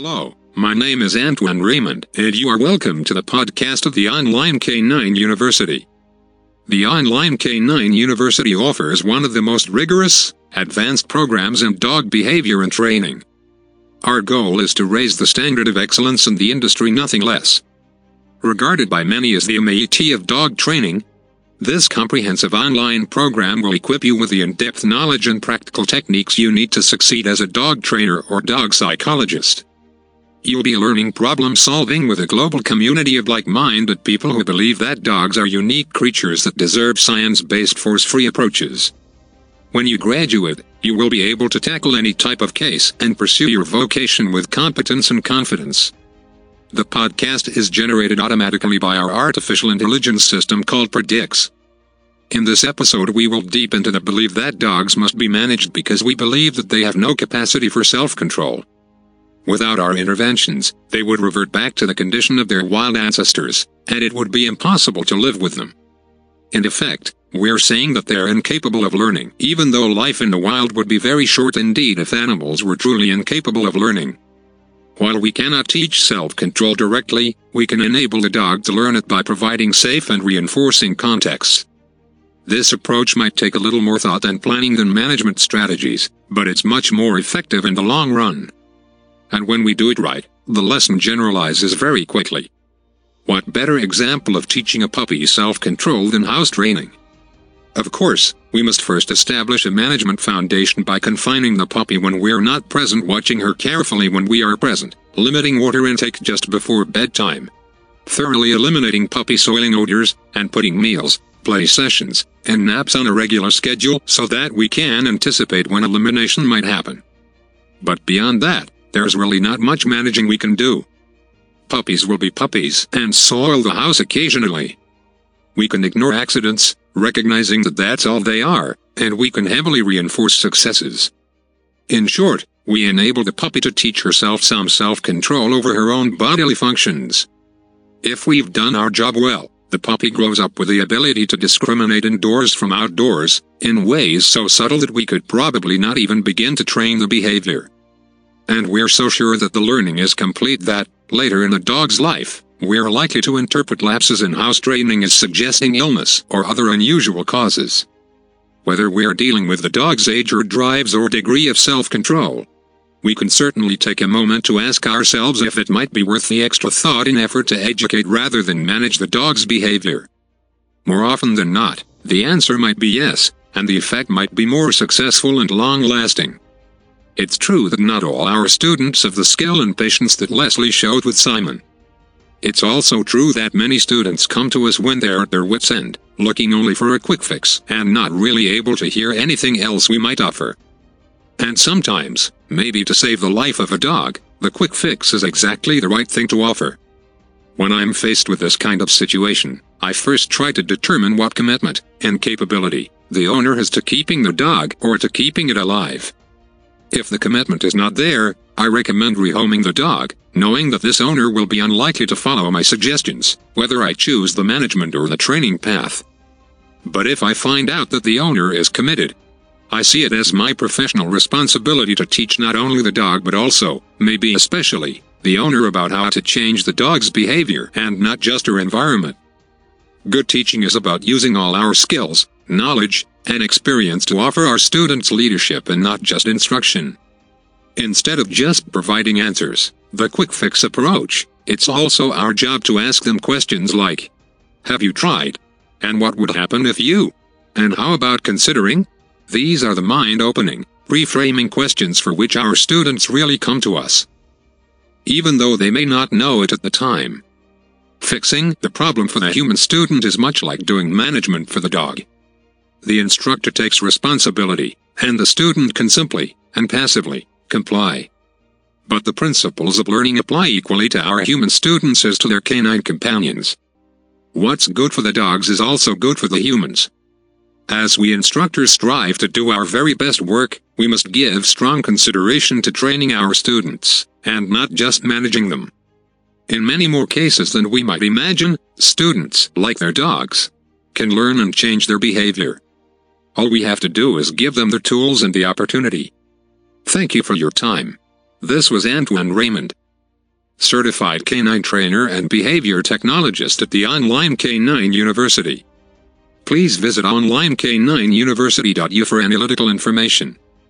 Hello, my name is Antoine Raymond, and you are welcome to the podcast of the Online K9 University. The Online K9 University offers one of the most rigorous, advanced programs in dog behavior and training. Our goal is to raise the standard of excellence in the industry, nothing less. Regarded by many as the MAT of dog training, this comprehensive online program will equip you with the in-depth knowledge and practical techniques you need to succeed as a dog trainer or dog psychologist. You'll be learning problem solving with a global community of like-minded people who believe that dogs are unique creatures that deserve science-based, force-free approaches. When you graduate, you will be able to tackle any type of case and pursue your vocation with competence and confidence. The podcast is generated automatically by our artificial intelligence system called Predicts. In this episode, we will deep into the belief that dogs must be managed because we believe that they have no capacity for self-control. Without our interventions, they would revert back to the condition of their wild ancestors, and it would be impossible to live with them. In effect, we're saying that they're incapable of learning, even though life in the wild would be very short indeed if animals were truly incapable of learning. While we cannot teach self-control directly, we can enable the dog to learn it by providing safe and reinforcing context. This approach might take a little more thought and planning than management strategies, but it's much more effective in the long run. And when we do it right, the lesson generalizes very quickly. What better example of teaching a puppy self-control than house training? Of course, we must first establish a management foundation by confining the puppy when we're not present, watching her carefully when we are present, limiting water intake just before bedtime, thoroughly eliminating puppy soiling odors, and putting meals, play sessions, and naps on a regular schedule so that we can anticipate when elimination might happen. But beyond that, there's really not much managing we can do. Puppies will be puppies and soil the house occasionally. We can ignore accidents, recognizing that that's all they are, and we can heavily reinforce successes. In short, we enable the puppy to teach herself some self-control over her own bodily functions. If we've done our job well, the puppy grows up with the ability to discriminate indoors from outdoors, in ways so subtle that we could probably not even begin to train the behavior. And we're so sure that the learning is complete that, later in a dog's life, we're likely to interpret lapses in house training as suggesting illness or other unusual causes. Whether we're dealing with the dog's age or drives or degree of self-control, we can certainly take a moment to ask ourselves if it might be worth the extra thought and effort to educate rather than manage the dog's behavior. More often than not, the answer might be yes, and the effect might be more successful and long-lasting. It's true that not all our students have the skill and patience that Leslie showed with Simon. It's also true that many students come to us when they're at their wits' end, looking only for a quick fix and not really able to hear anything else we might offer. And sometimes, maybe to save the life of a dog, the quick fix is exactly the right thing to offer. When I'm faced with this kind of situation, I first try to determine what commitment and capability the owner has to keeping the dog or to keeping it alive. If the commitment is not there, I recommend rehoming the dog, knowing that this owner will be unlikely to follow my suggestions, whether I choose the management or the training path. But if I find out that the owner is committed, I see it as my professional responsibility to teach not only the dog but also, maybe especially, the owner about how to change the dog's behavior and not just her environment. Good teaching is about using all our skills, knowledge, and experience to offer our students leadership and not just instruction. Instead of just providing answers, the quick fix approach, it's also our job to ask them questions like, have you tried? And what would happen if you? And how about considering? These are the mind-opening, reframing questions for which our students really come to us, even though they may not know it at the time. Fixing the problem for the human student is much like doing management for the dog. The instructor takes responsibility, and the student can simply, and passively, comply. But the principles of learning apply equally to our human students as to their canine companions. What's good for the dogs is also good for the humans. As we instructors strive to do our very best work, we must give strong consideration to training our students, and not just managing them. In many more cases than we might imagine, students, like their dogs, can learn and change their behavior. All we have to do is give them the tools and the opportunity. Thank you for your time. This was Antoine Raymond. certified canine trainer and behavior technologist at the Online K9 University. Please visit onlinek9university.eu for analytical information.